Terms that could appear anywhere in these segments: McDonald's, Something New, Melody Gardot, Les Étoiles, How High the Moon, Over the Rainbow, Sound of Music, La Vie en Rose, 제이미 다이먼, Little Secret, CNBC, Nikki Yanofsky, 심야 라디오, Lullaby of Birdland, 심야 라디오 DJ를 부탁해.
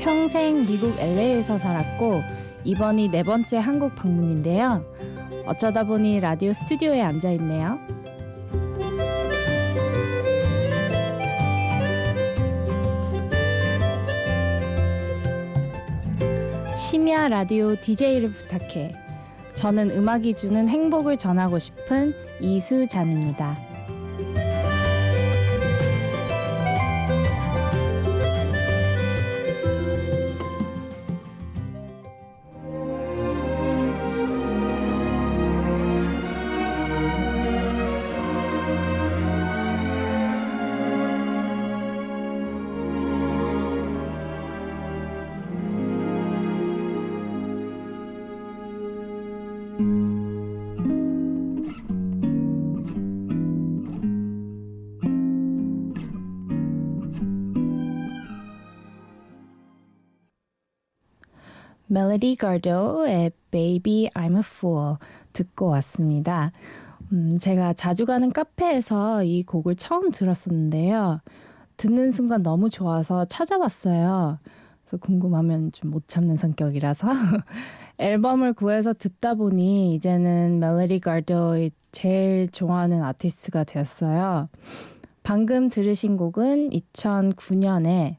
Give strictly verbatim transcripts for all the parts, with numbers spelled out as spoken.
평생 미국 엘에이에서 살았고 이번이 네 번째 한국 방문인데요. 어쩌다 보니 라디오 스튜디오에 앉아있네요. 심야 라디오 디제이를 부탁해. 저는 음악이 주는 행복을 전하고 싶은 이수잔입니다. Melody Gardot의 Baby I'm a Fool 듣고 왔습니다. 음, 제가 자주 가는 카페에서 이 곡을 처음 들었었는데요. 듣는 순간 너무 좋아서 찾아봤어요. 그래서 궁금하면 좀 못 참는 성격이라서 앨범을 구해서 듣다 보니 이제는 Melody Gardot이 제일 좋아하는 아티스트가 되었어요. 방금 들으신 곡은 이천구 년에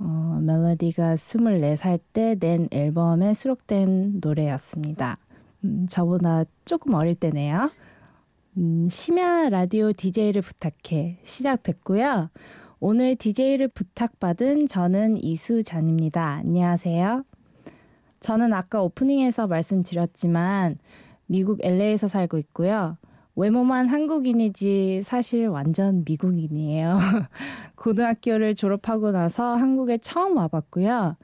어, 멜로디가 스물네 살 때 낸 앨범에 수록된 노래였습니다. 음, 저보다 조금 어릴 때네요. 음, 심야 라디오 디제이를 부탁해 시작됐고요. 오늘 디제이를 부탁받은 저는 이수잔입니다. 안녕하세요. 저는 아까 오프닝에서 말씀드렸지만 미국 엘에이에서 살고 있고요. 외모만 한국인이지 사실 완전 미국인이에요. 고등학교를 졸업하고 나서 한국에 처음 와봤고요.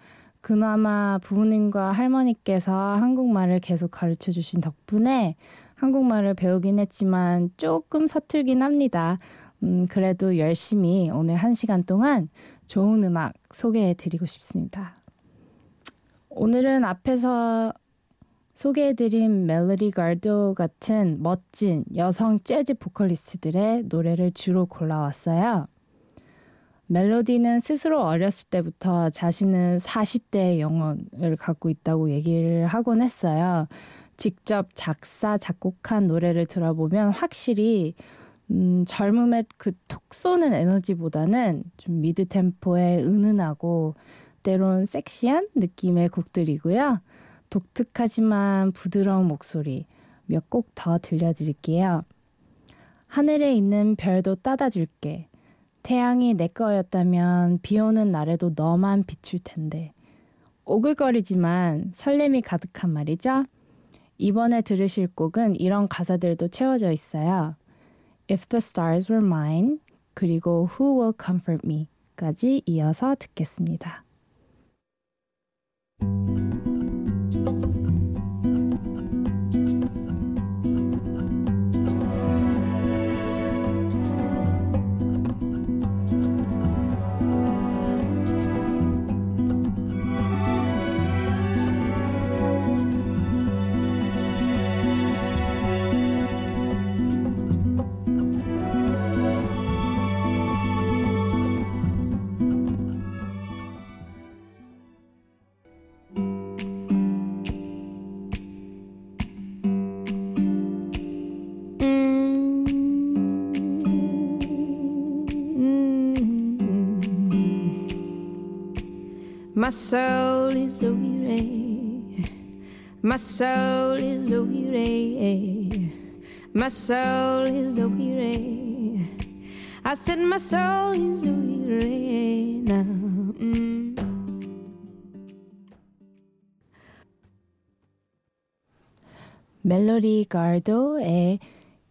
그나마 부모님과 할머니께서 한국말을 계속 가르쳐주신 덕분에 한국말을 배우긴 했지만 조금 서툴긴 합니다. 음, 그래도 열심히 오늘 한 시간 동안 좋은 음악 소개해드리고 싶습니다. 오늘은 앞에서 소개해드린 멜로디 가르도 같은 멋진 여성 재즈 보컬리스트들의 노래를 주로 골라왔어요. 멜로디는 스스로 어렸을 때부터 자신은 사십 대의 영혼을 갖고 있다고 얘기를 하곤 했어요. 직접 작사, 작곡한 노래를 들어보면 확실히 음, 젊음의 그 톡 쏘는 에너지보다는 좀 미드 템포의 은은하고 때론 섹시한 느낌의 곡들이고요. 독특하지만 부드러운 목소리 몇 곡 더 들려드릴게요. 하늘에 있는 별도 따다 줄게. 태양이 내 거였다면 비 오는 날에도 너만 비출 텐데. 오글거리지만 설렘이 가득한 말이죠. 이번에 들으실 곡은 이런 가사들도 채워져 있어요. If the stars were mine, 그리고 Who will comfort me? 까지 이어서 듣겠습니다. My soul is weary, my soul is weary, my soul is weary. I said my soul is weary now. Mm. Melody Gardot의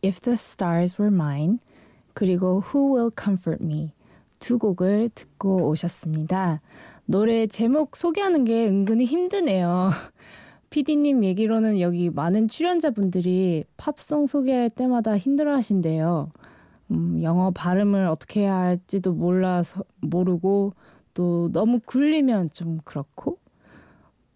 If the Stars Were Mine 그리고 Who Will Comfort Me 두 곡을 듣고 오셨습니다. 노래 제목 소개하는 게 은근히 힘드네요. 피디님 얘기로는 여기 많은 출연자분들이 팝송 소개할 때마다 힘들어하신대요. 음, 영어 발음을 어떻게 해야 할지도 몰라서 모르고 또 너무 굴리면 좀 그렇고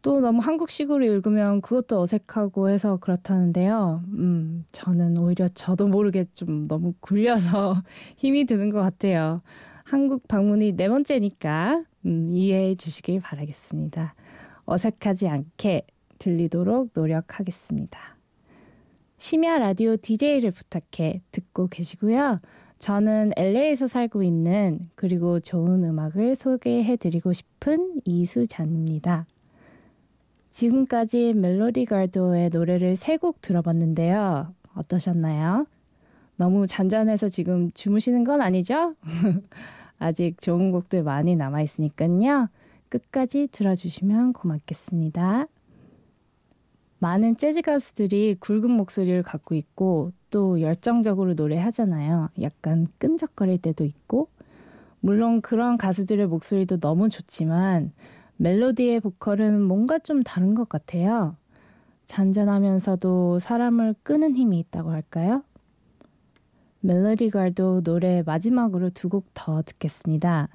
또 너무 한국식으로 읽으면 그것도 어색하고 해서 그렇다는데요. 음, 저는 오히려 저도 모르게 좀 너무 굴려서 힘이 드는 것 같아요. 한국 방문이 네 번째니까 음, 이해해 주시길 바라겠습니다. 어색하지 않게 들리도록 노력하겠습니다. 심야 라디오 디제이를 부탁해 듣고 계시고요. 저는 엘에이에서 살고 있는 그리고 좋은 음악을 소개해드리고 싶은 이수잔입니다. 지금까지 멜로디 가르도의 노래를 세 곡 들어봤는데요. 어떠셨나요? 너무 잔잔해서 지금 주무시는 건 아니죠? 아직 좋은 곡들 많이 남아있으니까요. 끝까지 들어주시면 고맙겠습니다. 많은 재즈 가수들이 굵은 목소리를 갖고 있고 또 열정적으로 노래하잖아요. 약간 끈적거릴 때도 있고 물론 그런 가수들의 목소리도 너무 좋지만 멜로디의 보컬은 뭔가 좀 다른 것 같아요. 잔잔하면서도 사람을 끄는 힘이 있다고 할까요? 멜로디 가르도 노래 마지막으로 두 곡 더 듣겠습니다.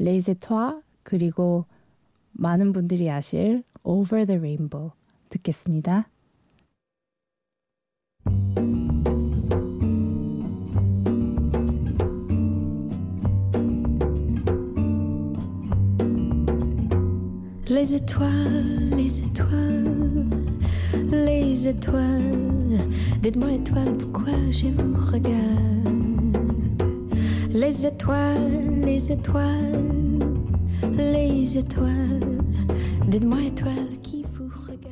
Les Étoiles 그리고 많은 분들이 아실 Over the Rainbow 듣겠습니다. Les étoiles, les étoiles, les étoiles. Dites-moi étoiles, pourquoi je vous regarde. Les étoiles, les étoiles, les étoiles. Dites-moi étoiles qui vous regarde.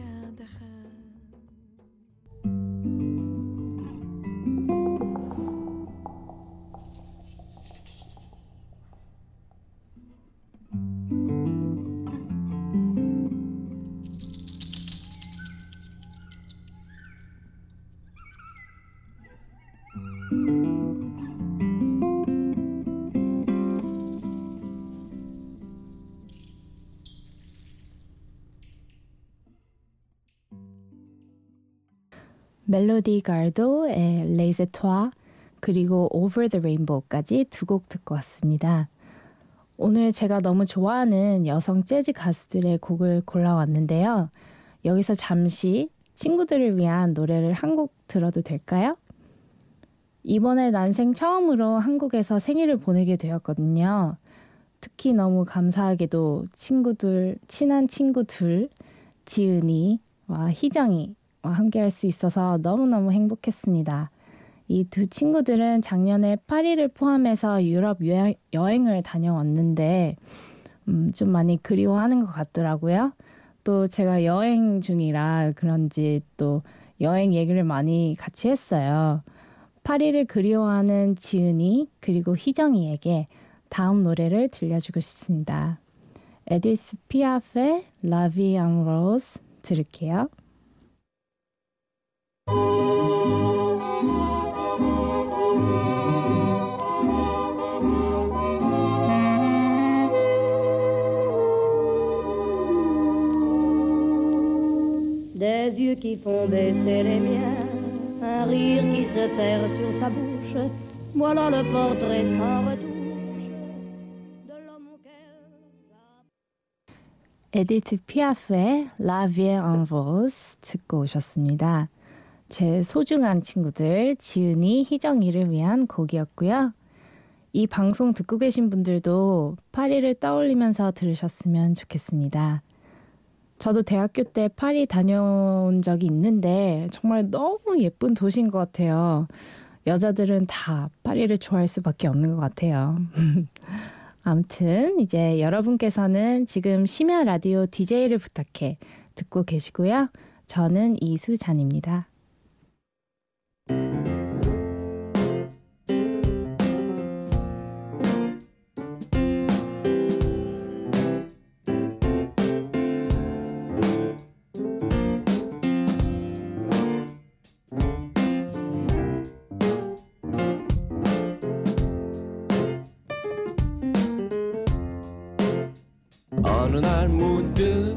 멜로디 가르도의 Les Étoiles 그리고 Over the Rainbow까지 두 곡 듣고 왔습니다. 오늘 제가 너무 좋아하는 여성 재즈 가수들의 곡을 골라왔는데요. 여기서 잠시 친구들을 위한 노래를 한 곡 들어도 될까요? 이번에 난생 처음으로 한국에서 생일을 보내게 되었거든요. 특히 너무 감사하게도 친구들, 친한 친구들, 지은이와 희정이 함께할 수 있어서 너무너무 행복했습니다. 이 두 친구들은 작년에 파리를 포함해서 유럽 여행을 다녀왔는데 음, 좀 많이 그리워하는 것 같더라고요. 또 제가 여행 중이라 그런지 또 여행 얘기를 많이 같이 했어요. 파리를 그리워하는 지은이 그리고 희정이에게 다음 노래를 들려주고 싶습니다. 에디스 피아프의 La Vie en Rose 들을게요. Des yeux qui font baisser les miens, un rire qui se perd sur sa bouche, voilà le portrait sans retouche de l'homme auquel... 에디트 피아프의 La Vie en Rose 듣고 오셨습니다. 제 소중한 친구들 지은이, 희정이를 위한 곡이었고요. 이 방송 듣고 계신 분들도 파리를 떠올리면서 들으셨으면 좋겠습니다. 저도 대학교 때 파리 다녀온 적이 있는데 정말 너무 예쁜 도시인 것 같아요. 여자들은 다 파리를 좋아할 수밖에 없는 것 같아요. 아무튼 이제 여러분께서는 지금 심야 라디오 디제이를 부탁해 듣고 계시고요. 저는 이수잔입니다. 어느 날 문득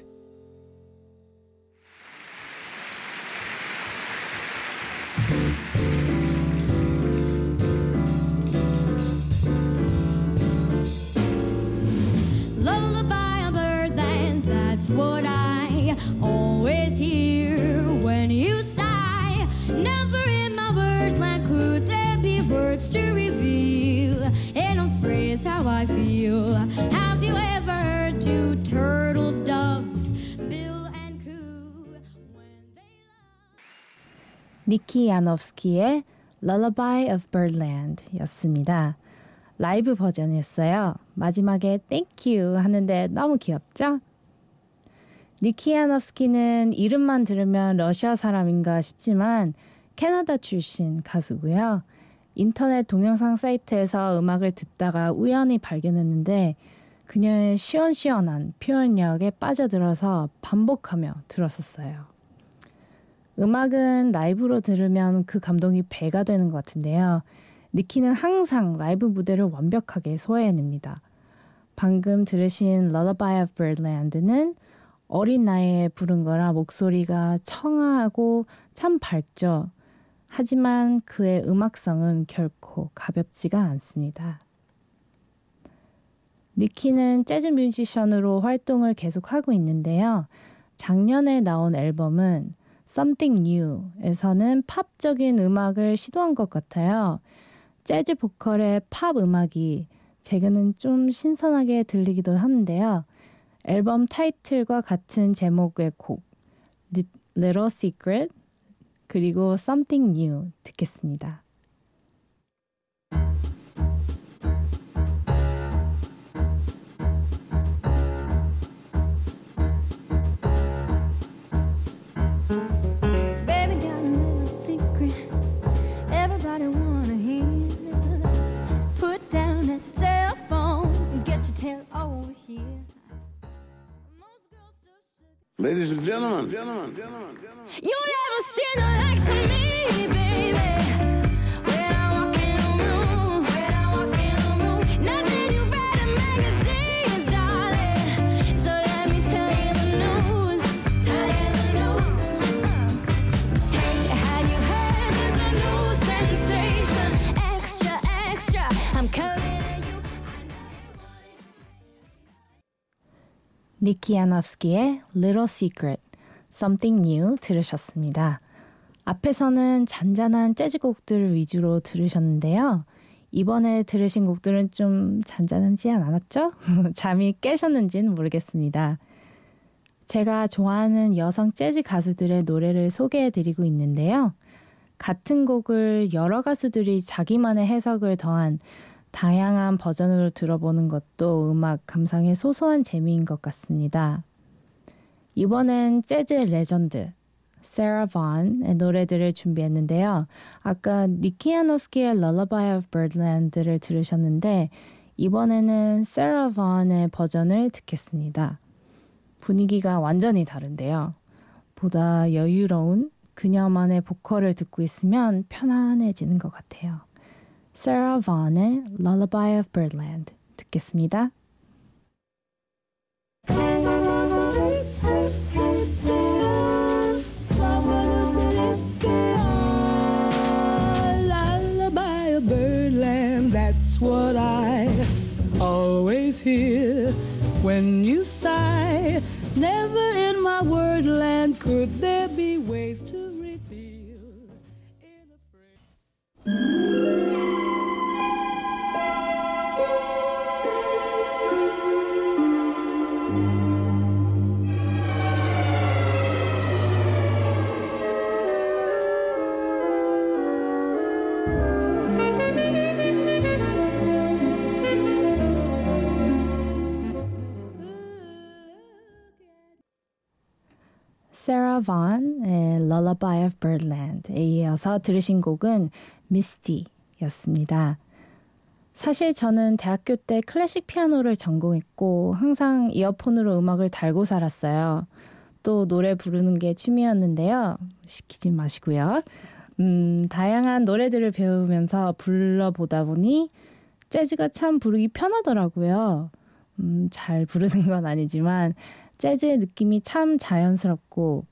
words to reveal in a phrase how I feel. Have you ever heard two turtle doves, bill and coo, when they love? 니키 야노프스키의 Lullaby of Birdland 였습니다. 라이브 버전이었어요. 마지막에 Thank you 하는데 너무 귀엽죠? 니키 야노프스키는 이름만 들으면 러시아 사람인가 싶지만 캐나다 출신 가수고요. 인터넷 동영상 사이트에서 음악을 듣다가 우연히 발견했는데 그녀의 시원시원한 표현력에 빠져들어서 반복하며 들었었어요. 음악은 라이브로 들으면 그 감동이 배가 되는 것 같은데요. 니키는 항상 라이브 무대를 완벽하게 소화해냅니다. 방금 들으신 Lullaby of Birdland는 어린 나이에 부른 거라 목소리가 청아하고 참 밝죠. 하지만 그의 음악성은 결코 가볍지가 않습니다. 니키는 재즈 뮤지션으로 활동을 계속하고 있는데요. 작년에 나온 앨범은 Something New에서는 팝적인 음악을 시도한 것 같아요. 재즈 보컬의 팝 음악이 최근은 좀 신선하게 들리기도 하는데요. 앨범 타이틀과 같은 제목의 곡 Little Secret 그리고 Something New 듣겠습니다. Baby got a little secret everybody wanna hear. Put down that cell phone and get your tail over here. Ladies and gentlemen, gentlemen, gentlemen, gentlemen. You never seen the likes of me, baby. When I walk in the room, when I walk in the room, nothing you read in magazines, darling. So let me tell you the news, tell you the news. Hey, have you heard there's a new sensation? Extra, extra, I'm coming at you. I know you want it. 니키 야노프스키의 Little Secret. Something New 들으셨습니다. 앞에서는 잔잔한 재즈곡들 위주로 들으셨는데요. 이번에 들으신 곡들은 좀 잔잔하지 않았죠? 잠이 깨셨는지는 모르겠습니다. 제가 좋아하는 여성 재즈 가수들의 노래를 소개해드리고 있는데요. 같은 곡을 여러 가수들이 자기만의 해석을 더한 다양한 버전으로 들어보는 것도 음악 감상의 소소한 재미인 것 같습니다. 이번엔 재즈의 레전드 세라 번의 노래들을 준비했는데요. 아까 니키 야노프스키의 Lullaby of Birdland를 들으셨는데 이번에는 세라 번의 버전을 듣겠습니다. 분위기가 완전히 다른데요. 보다 여유로운 그녀만의 보컬을 듣고 있으면 편안해지는 것 같아요. 세라 번의 Lullaby of Birdland 듣겠습니다. What I always hear when you sigh. Never in my word land could there be ways to reveal in a phrase. Sarah Vaughn의 Lullaby of Birdland에 이어서 들으신 곡은 Misty였습니다. 사실 저는 대학교 때 클래식 피아노를 전공했고 항상 이어폰으로 음악을 달고 살았어요. 또 노래 부르는 게 취미였는데요. 시키지 마시고요. 음, 다양한 노래들을 배우면서 불러보다 보니 재즈가 참 부르기 편하더라고요. 음, 잘 부르는 건 아니지만 재즈의 느낌이 참 자연스럽고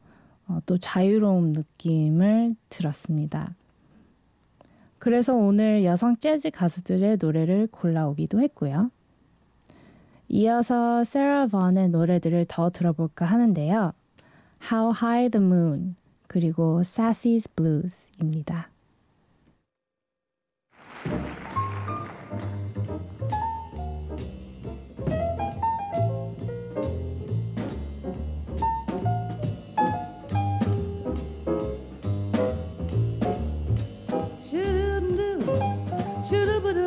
어, 또 자유로운 느낌을 들었습니다. 그래서 오늘 여성 재즈 가수들의 노래를 골라오기도 했고요. 이어서 세라 번의 노래들을 더 들어볼까 하는데요. How High the Moon 그리고 Sassy's Blues입니다.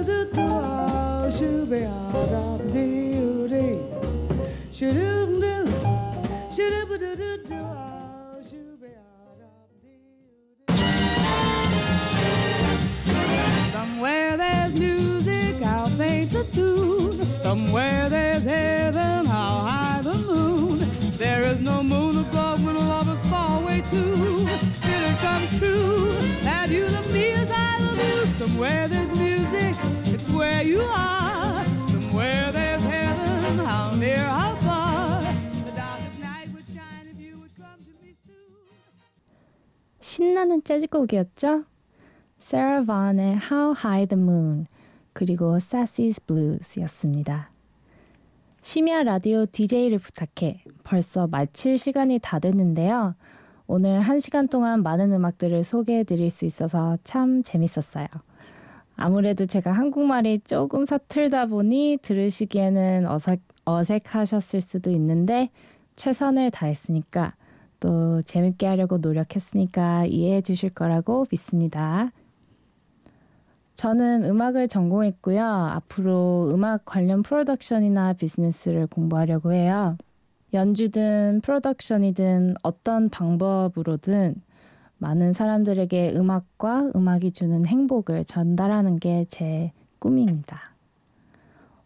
de toi je vais adapter je vais je vais de toi je vais adapter somewhere there's music I'll paint the tune somewhere there's heaven how high the moon there is no moon above when love is far away too till it comes true that you love me as I love you Somewhere there's music, it's where you are. Somewhere there's heaven, how near, how far. The darkest night would shine if you would come to me soon. 신나는 재즈곡이었죠? Sarah Vaughan의 How High the Moon 그리고 Sassy's Blues였습니다. 심야 라디오 디제이를 부탁해 벌써 마칠 시간이 다 됐는데요. 오늘 한 시간 동안 많은 음악들을 소개해드릴 수 있어서 참 재밌었어요. 아무래도 제가 한국말이 조금 서툴다 보니 들으시기에는 어색, 어색하셨을 수도 있는데 최선을 다했으니까 또 재밌게 하려고 노력했으니까 이해해 주실 거라고 믿습니다. 저는 음악을 전공했고요. 앞으로 음악 관련 프로덕션이나 비즈니스를 공부하려고 해요. 연주든 프로덕션이든 어떤 방법으로든 많은 사람들에게 음악과 음악이 주는 행복을 전달하는 게 제 꿈입니다.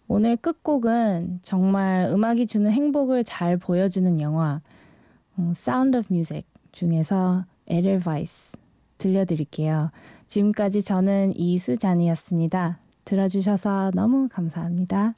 오늘 끝곡은 정말 음악이 주는 행복을 잘 보여주는 영화 Sound of Music 중에서 Edelweiss 들려드릴게요. 지금까지 저는 이수잔이었습니다. 들어주셔서 너무 감사합니다.